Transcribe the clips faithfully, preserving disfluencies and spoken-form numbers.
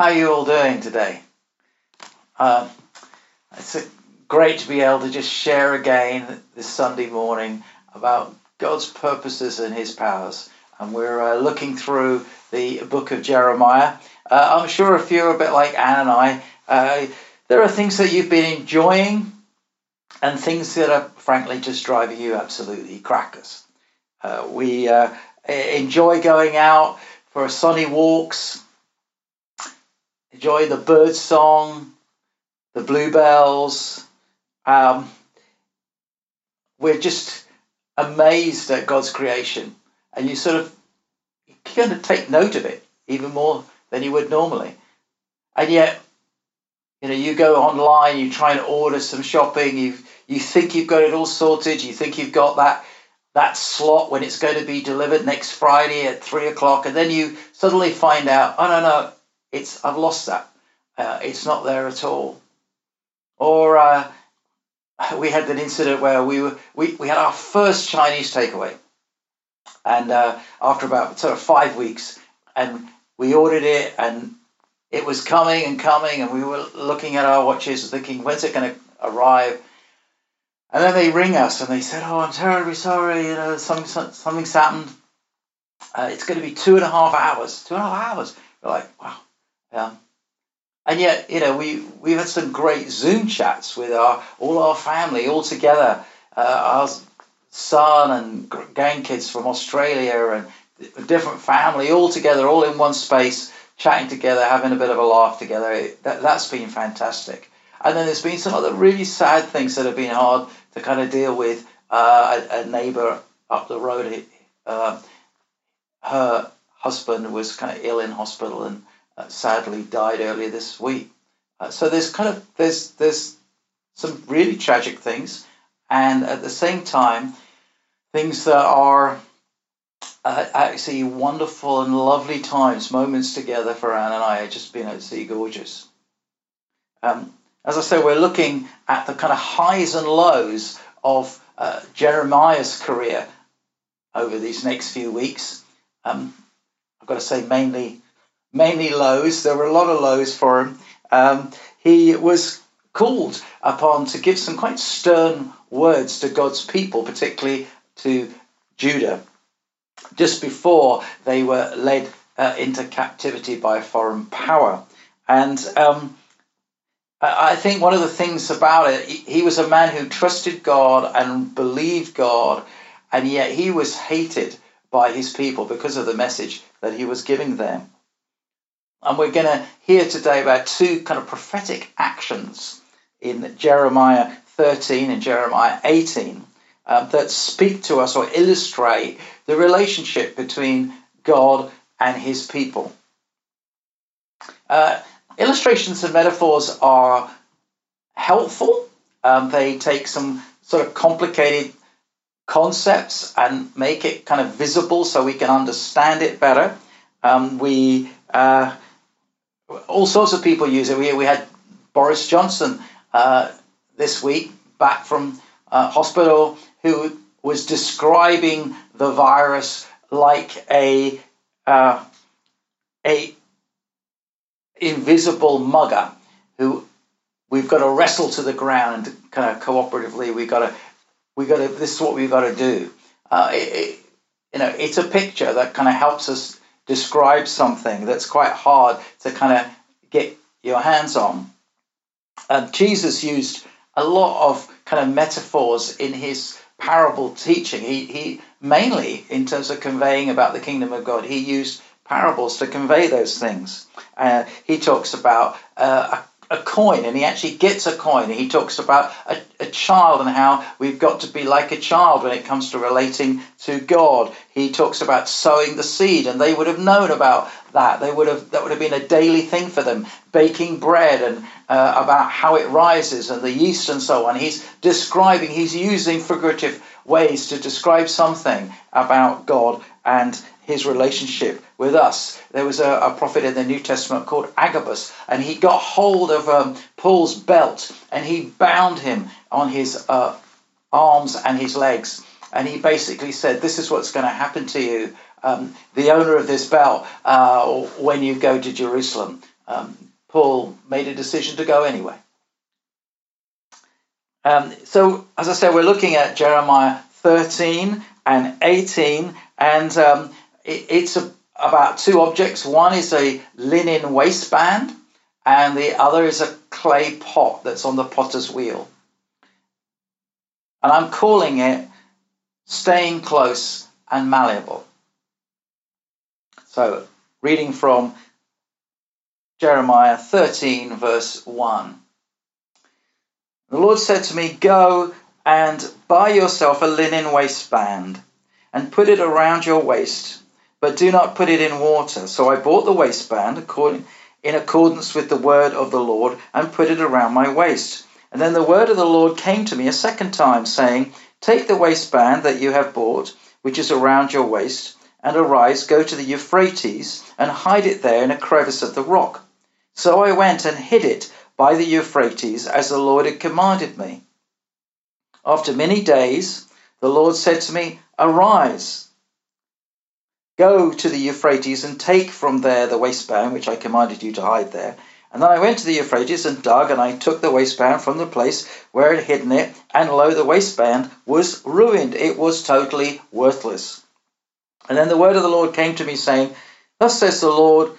How are you all doing today? Uh, it's a, great to be able to just share again this Sunday morning about God's purposes and his powers. And we're uh, looking through the book of Jeremiah. Uh, I'm sure if you're a bit like Anne and I, uh, there are things that you've been enjoying and things that are frankly just driving you absolutely crackers. Uh, we uh, enjoy going out for sunny walks, enjoy the bird song, the bluebells. Um, we're just amazed at God's creation, and you sort of you kind of take note of it even more than you would normally. And yet, you know, you go online, you try and order some shopping, you you think you've got it all sorted, you think you've got that that slot when it's going to be delivered next Friday at three o'clock, and then you suddenly find out, oh no no, it's I've lost that. Uh, it's not there at all. Or uh, we had an incident where we were we, we had our first Chinese takeaway, and uh, after about sort of five weeks, and we ordered it, and it was coming and coming, and we were looking at our watches, thinking, when's it going to arrive? And then they ring us, and they said, "Oh, I'm terribly sorry. You know, something something's happened. Uh, it's going to be two and a half hours. Two and a half hours." We're like, "Wow." Um, and yet, you know, we we've had some great Zoom chats with our all our family all together, uh, our son and grandkids from Australia and a different family all together, all in one space, chatting together, having a bit of a laugh together. It, that that's been fantastic. And then there's been some other really sad things that have been hard to kind of deal with. Uh, a, a neighbour up the road, uh, her husband was kind of ill in hospital and uh, sadly died earlier this week. Uh, so there's kind of there's there's some really tragic things, and at the same time, things that are Uh, actually wonderful and lovely times, moments together for Anne and I have just been absolutely gorgeous. Um, as I say, we're looking at the kind of highs and lows of uh, Jeremiah's career over these next few weeks. Um, I've got to say mainly, mainly lows. There were a lot of lows for him. Um, he was called upon to give some quite stern words to God's people, particularly to Judah, just before they were led uh, into captivity by a foreign power. And um, I think one of the things about it, he was a man who trusted God and believed God, and yet he was hated by his people because of the message that he was giving them. And we're going to hear today about two kind of prophetic actions in Jeremiah thirteen and Jeremiah eighteen uh, that speak to us or illustrate the relationship between God and his people. Uh, illustrations and metaphors are helpful. Um, they take some sort of complicated concepts and make it kind of visible so we can understand it better. Um, we uh, all sorts of people use it. We, we had Boris Johnson uh, this week back from uh, hospital who was describing the virus like a uh, a invisible mugger who we've got to wrestle to the ground and kind of cooperatively. We got to we got to. This is what we've got to do. Uh, it, it, you know, it's a picture that kind of helps us describe something that's quite hard to kind of get your hands on. Um, Jesus used a lot of kind of metaphors in his parable teaching. He, he mainly, in terms of conveying about the kingdom of God, he used parables to convey those things. Uh, he talks about uh, a, a coin, and he actually gets a coin. He talks about a, a child and how we've got to be like a child when it comes to relating to God. He talks about sowing the seed, and they would have known about that. They would have that would have been a daily thing for them, baking bread and uh, about how it rises and the yeast and so on. He's describing, he's using figurative ways to describe something about God and his relationship with us. There was a, a prophet in the New Testament called Agabus, and he got hold of um, Paul's belt, and he bound him on his uh, arms and his legs, and he basically said, "This is what's going to happen to you, um, the owner of this belt, uh, when you go to Jerusalem. um, Paul made a decision to go anyway. Um, so, as I said, we're looking at Jeremiah thirteen and eighteen, and um, it, it's a, about two objects. One is a linen waistband, and the other is a clay pot that's on the potter's wheel. And I'm calling it Staying Close and Malleable. So, reading from Jeremiah thirteen, verse one. The Lord said to me, "Go and buy yourself a linen waistband and put it around your waist, but do not put it in water." So I bought the waistband according, in accordance with the word of the Lord and put it around my waist. And then the word of the Lord came to me a second time, saying, "Take the waistband that you have bought, which is around your waist, and arise, go to the Euphrates, and hide it there in a crevice of the rock." So I went and hid it by the Euphrates, as the Lord had commanded me. After many days, the Lord said to me, "Arise, go to the Euphrates, and take from there the waistband, which I commanded you to hide there." And then I went to the Euphrates and dug, and I took the waistband from the place where I had hidden it, and lo, the waistband was ruined. It was totally worthless. And then the word of the Lord came to me, saying, "Thus says the Lord,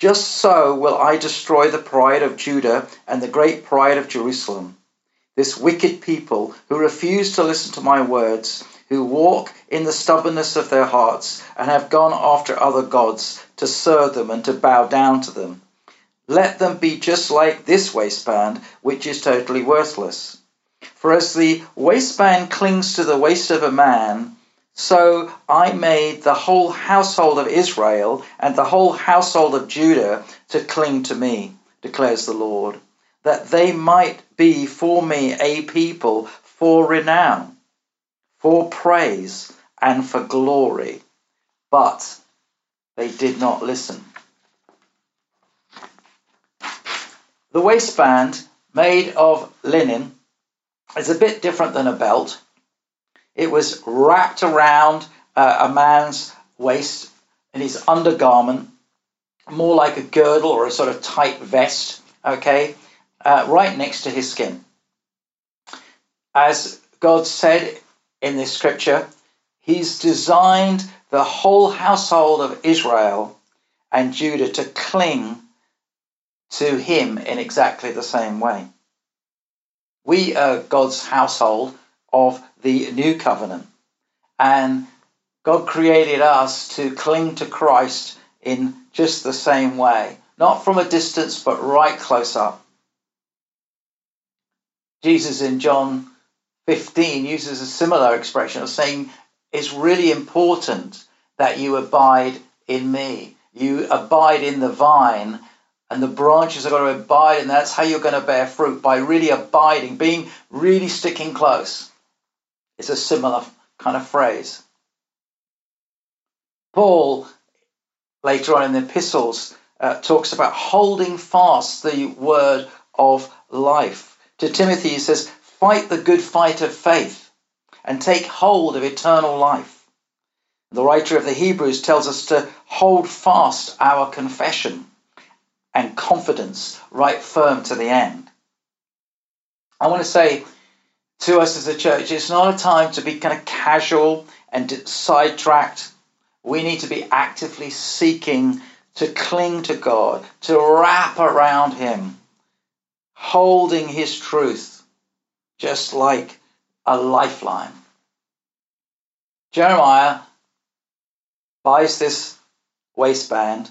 just so will I destroy the pride of Judah and the great pride of Jerusalem, this wicked people who refuse to listen to my words, who walk in the stubbornness of their hearts and have gone after other gods to serve them and to bow down to them. Let them be just like this waistband, which is totally worthless. For as the waistband clings to the waist of a man, so I made the whole household of Israel and the whole household of Judah to cling to me, declares the Lord, that they might be for me a people for renown, for praise and for glory. But they did not listen." The waistband, made of linen, is a bit different than a belt. It was wrapped around uh, a man's waist in his undergarment, more like a girdle or a sort of tight vest, okay, uh, right next to his skin. As God said in this scripture, he's designed the whole household of Israel and Judah to cling to him in exactly the same way. We are God's household of the new covenant, and God created us to cling to Christ in just the same way, not from a distance but right close up. Jesus in John fifteen uses a similar expression of saying, "It's really important that you abide in me. You abide in the vine, and the branches are going to abide, and that's how you're going to bear fruit, by really abiding, being really sticking close." It's a similar kind of phrase. Paul, later on in the epistles, uh, talks about holding fast the word of life. To Timothy, he says, "Fight the good fight of faith and take hold of eternal life." The writer of the Hebrews tells us to hold fast our confession and confidence right firm to the end. I want to say to us as a church, it's not a time to be kind of casual and sidetracked. We need to be actively seeking to cling to God, to wrap around him, holding his truth just like a lifeline. Jeremiah buys this waistband.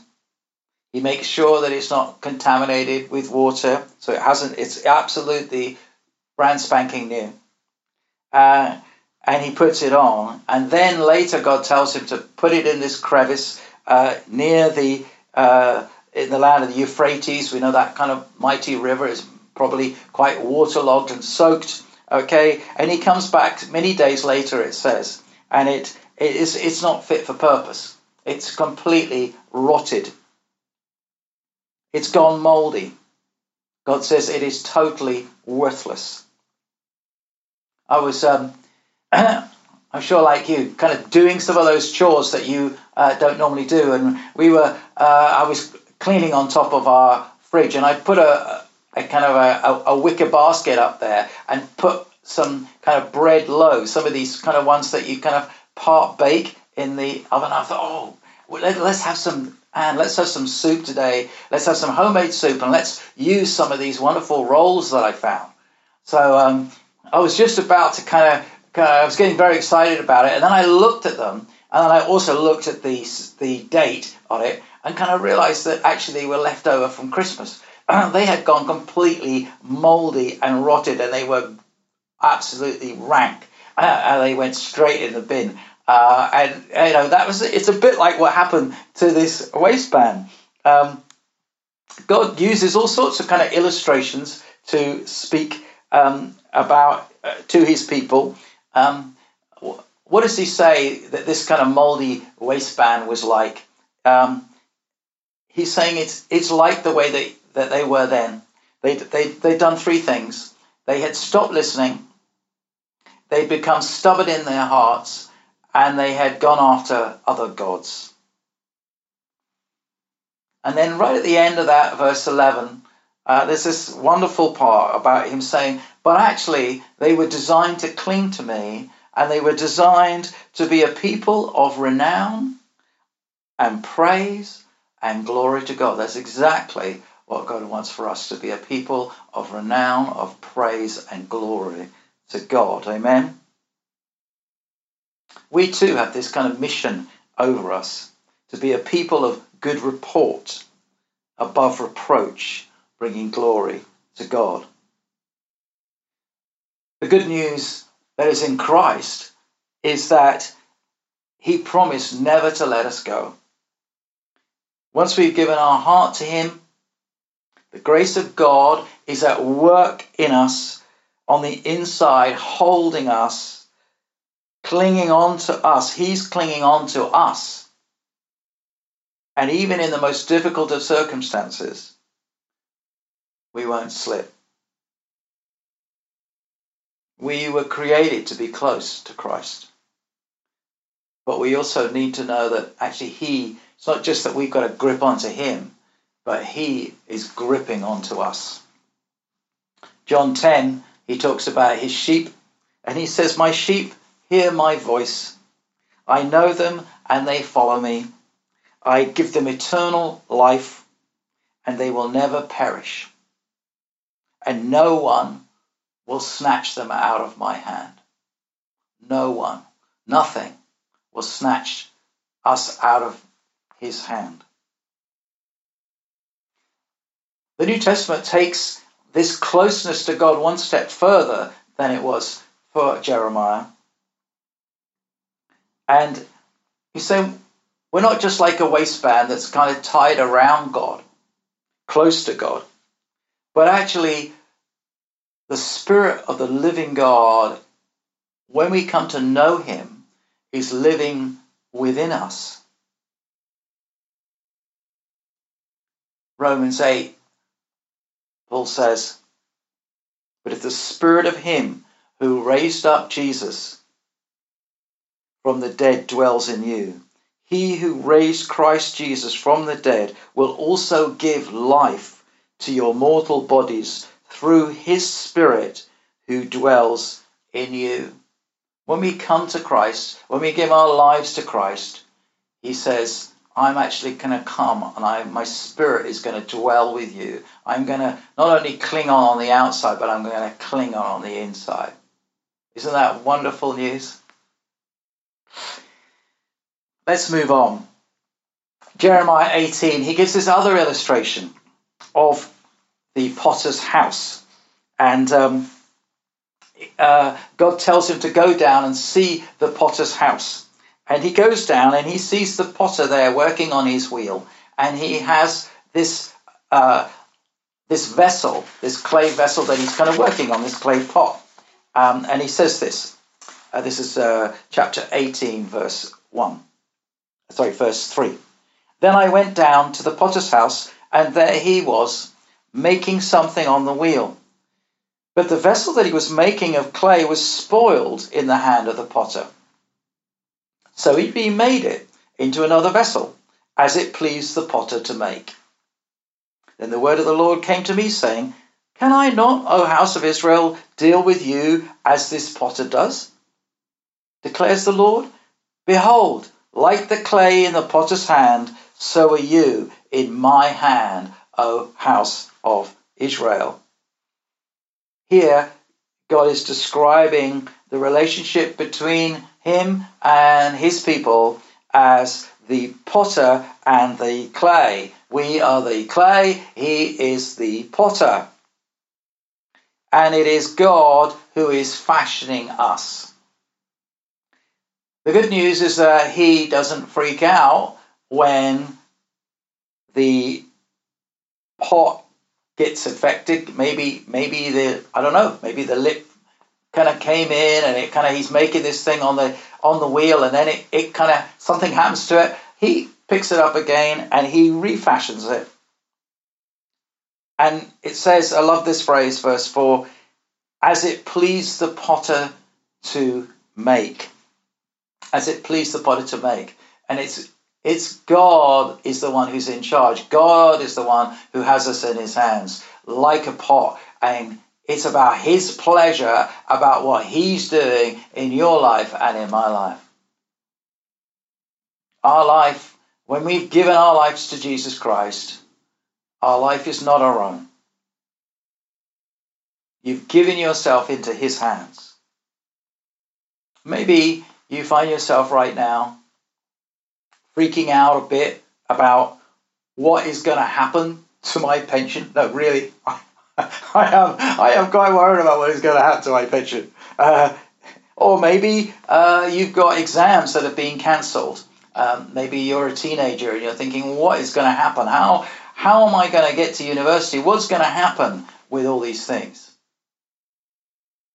He makes sure that it's not contaminated with water, so it hasn't. It's absolutely brand spanking new. Uh, and he puts it on, and then later God tells him to put it in this crevice uh, near the uh, in the land of the Euphrates. We know that kind of mighty river is probably quite waterlogged and soaked. Okay, and he comes back many days later, it says, and it, it is it's not fit for purpose. It's completely rotted. It's gone moldy. God says it is totally worthless. I was, um, I'm sure like you, kind of doing some of those chores that you uh, don't normally do. And we were, uh, I was cleaning on top of our fridge, and I put a, a kind of a, a, a wicker basket up there and put some kind of bread loaves, some of these kind of ones that you kind of part bake in the oven. I thought, oh, well, let, let's have some, and let's have some soup today. Let's have some homemade soup, and let's use some of these wonderful rolls that I found. So um, I was just about to kind of, kind of, I was getting very excited about it, and then I looked at them, and then I also looked at the the date on it, and kind of realized that actually they were left over from Christmas. They had gone completely moldy and rotted, and they were absolutely rank. Uh, they went straight in the bin. Uh, and, you know, that was, it's a bit like what happened to this waistband. Um, God uses all sorts of kind of illustrations to speak um, about, uh, to his people. Um, what does he say that this kind of moldy waistband was like? Um, he's saying it's, it's like the way they, that they were then. They, they, they'd done three things. They had stopped listening. They'd become stubborn in their hearts, and they had gone after other gods. And then right at the end of that, verse eleven, uh, there's this wonderful part about him saying, but actually they were designed to cling to me, and they were designed to be a people of renown and praise and glory to God. That's exactly what God wants for us, to be a people of renown, of praise and glory to God. Amen. We too have this kind of mission over us, to be a people of good report, above reproach, bringing glory to God. The good news that is in Christ is that he promised never to let us go. Once we've given our heart to him, the grace of God is at work in us, on the inside, holding us, clinging on to us. He's clinging on to us. And even in the most difficult of circumstances, we won't slip. We were created to be close to Christ. But we also need to know that actually he, it's not just that we've got to grip onto him, but he is gripping onto us. John ten, he talks about his sheep, and he says, my sheep hear my voice. I know them, and they follow me. I give them eternal life, and they will never perish, and no one will snatch them out of my hand. No one, nothing will snatch us out of his hand. The New Testament takes this closeness to God one step further than it was for Jeremiah. And you say, we're not just like a waistband that's kind of tied around God, close to God, but actually the Spirit of the living God, when we come to know him, is living within us. Romans eight, Paul says, but if the Spirit of him who raised up Jesus from the dead dwells in you, he who raised Christ Jesus from the dead will also give life to your mortal bodies through his Spirit who dwells in you. When we come to Christ, when we give our lives to Christ, he says, I'm actually going to come, and I, my Spirit is going to dwell with you. I'm going to not only cling on on the outside, but I'm going to cling on on the inside. Isn't that wonderful news? Let's move on. Jeremiah eighteen, he gives this other illustration of the potter's house. And um, uh, God tells him to go down and see the potter's house. And he goes down and he sees the potter there working on his wheel. And he has this, uh, this vessel, this clay vessel that he's kind of working on, this clay pot. Um, and he says this. Uh, this is uh, chapter eighteen, verse one. Sorry, verse three. Then I went down to the potter's house, and there he was, making something on the wheel. But the vessel that he was making of clay was spoiled in the hand of the potter. So he remade it into another vessel, as it pleased the potter to make. Then the word of the Lord came to me, saying, Can I not, O house of Israel, deal with you as this potter does? Declares the Lord, Behold, like the clay in the potter's hand, so are you in my hand, O house of Israel. Here, God is describing the relationship between him and his people as the potter and the clay. We are the clay, he is the potter. And it is God who is fashioning us. The good news is that he doesn't freak out when the pot gets affected. Maybe, maybe the, I don't know, maybe the lip kind of came in and it kind of, he's making this thing on the, on the wheel, and then it, it kind of, something happens to it. He picks it up again and he refashions it. And it says, I love this phrase, verse four, as it pleased the potter to make. As it pleased the potter to make. And it's it's God is the one who's in charge. God is the one who has us in his hands, like a pot. And it's about his pleasure, about what he's doing in your life and in my life. Our life, when we've given our lives to Jesus Christ, our life is not our own. You've given yourself into his hands. Maybe you find yourself right now freaking out a bit about what is going to happen to my pension. No, really, I, I, am, I am quite worried about what is going to happen to my pension. Uh, or maybe uh, you've got exams that have been cancelled. Um, maybe you're a teenager and you're thinking, what is going to happen? How? How am I going to get to university? What's going to happen with all these things?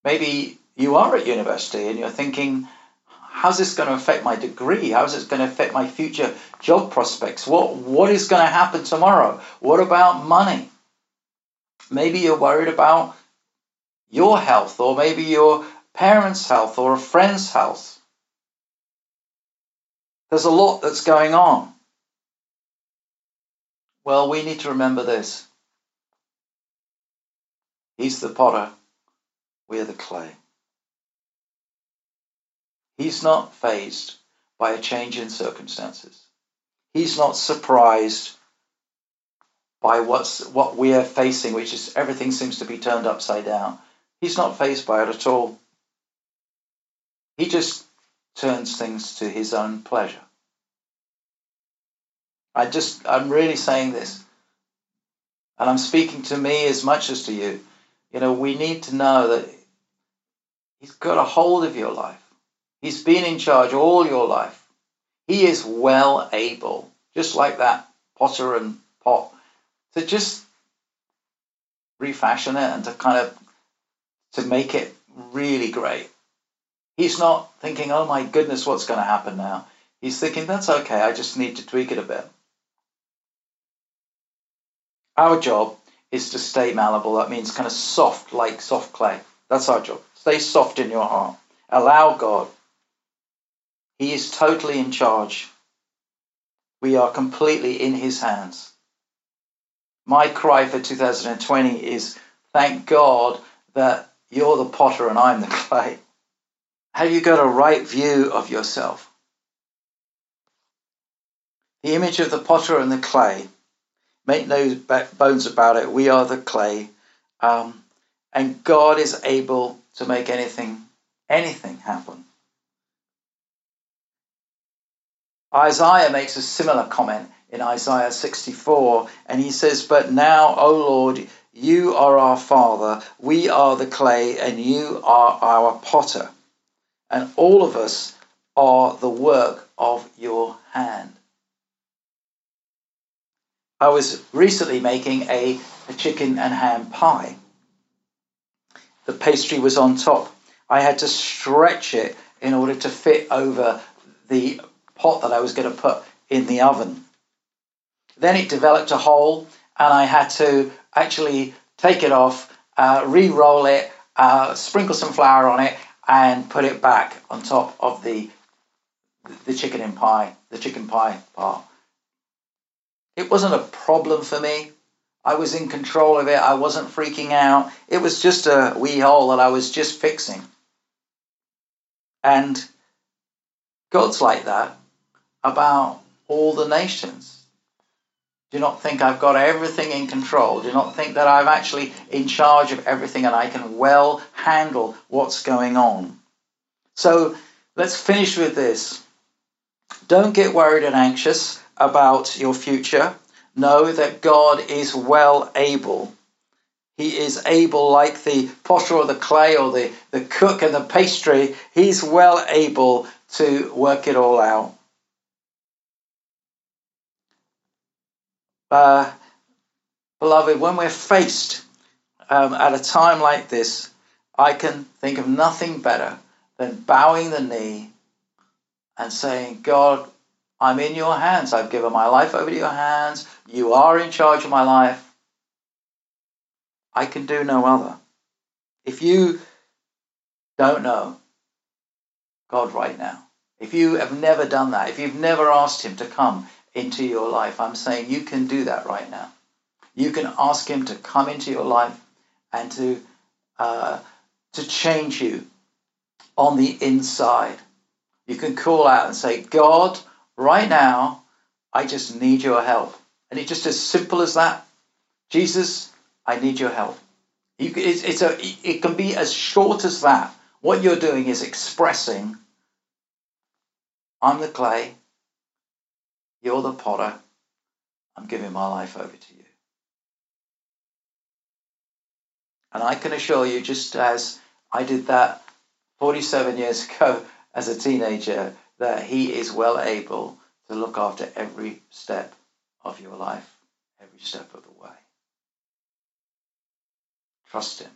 Maybe you are at university and you're thinking, how's this going to affect my degree? How's this going to affect my future job prospects? What, what is going to happen tomorrow? What about money? Maybe you're worried about your health, or maybe your parents' health or a friend's health. There's a lot that's going on. Well, we need to remember this. He's the potter. We are the clay. He's not fazed by a change in circumstances. He's not surprised by what's, what we are facing, which is everything seems to be turned upside down. He's not fazed by it at all. He just turns things to his own pleasure. I just, I'm really saying this, and I'm speaking to me as much as to you. You know, we need to know that he's got a hold of your life. He's been in charge all your life. He is well able, just like that potter and pot, to just refashion it and to kind of, to make it really great. He's not thinking, oh my goodness, what's going to happen now? He's thinking, that's okay, I just need to tweak it a bit. Our job is to stay malleable. That means kind of soft, like soft clay. That's our job. Stay soft in your heart. Allow God. He is totally in charge. We are completely in his hands. My cry for two thousand twenty is, thank God that you're the potter and I'm the clay. Have you got a right view of yourself? The image of the potter and the clay. Make no bones about it. We are the clay. Um, and God is able to make anything, anything happen. Isaiah makes a similar comment in Isaiah sixty-four. And he says, but now, O Lord, you are our Father. We are the clay and you are our potter. And all of us are the work of your hand. I was recently making a, a chicken and ham pie. The pastry was on top. I had to stretch it in order to fit over the pot that I was going to put in the oven. Then it developed a hole and I had to actually take it off, uh, re-roll it, uh, sprinkle some flour on it and put it back on top of the, the chicken and pie, the chicken pie part. It wasn't a problem for me. I was in control of it. I wasn't freaking out. It was just a wee hole that I was just fixing. And God's like that about all the nations. Do not think I've got everything in control. Do not think that I'm actually in charge of everything and I can well handle what's going on. So let's finish with this. Don't get worried and anxious about your future. Know that God is well able. He is able, like the potter or the clay or the, the cook and the pastry. He's well able to work it all out. Uh, beloved, when we're faced um, at a time like this, I can think of nothing better than bowing the knee and saying, God, I'm in your hands. I've given my life over to your hands. You are in charge of my life. I can do no other. If you don't know God right now, if you have never done that, if you've never asked him to come into your life, I'm saying you can do that right now. You can ask him to come into your life and to, uh, to change you on the inside. You can call out and say, God, right now, I just need your help. And it's just as simple as that. Jesus, I need your help. You, it's, it's a, it can be as short as that. What you're doing is expressing, I'm the clay, you're the potter, I'm giving my life over to you. And I can assure you, just as I did that forty-seven years ago as a teenager, that he is well able to look after every step of your life, every step of the way. Trust him.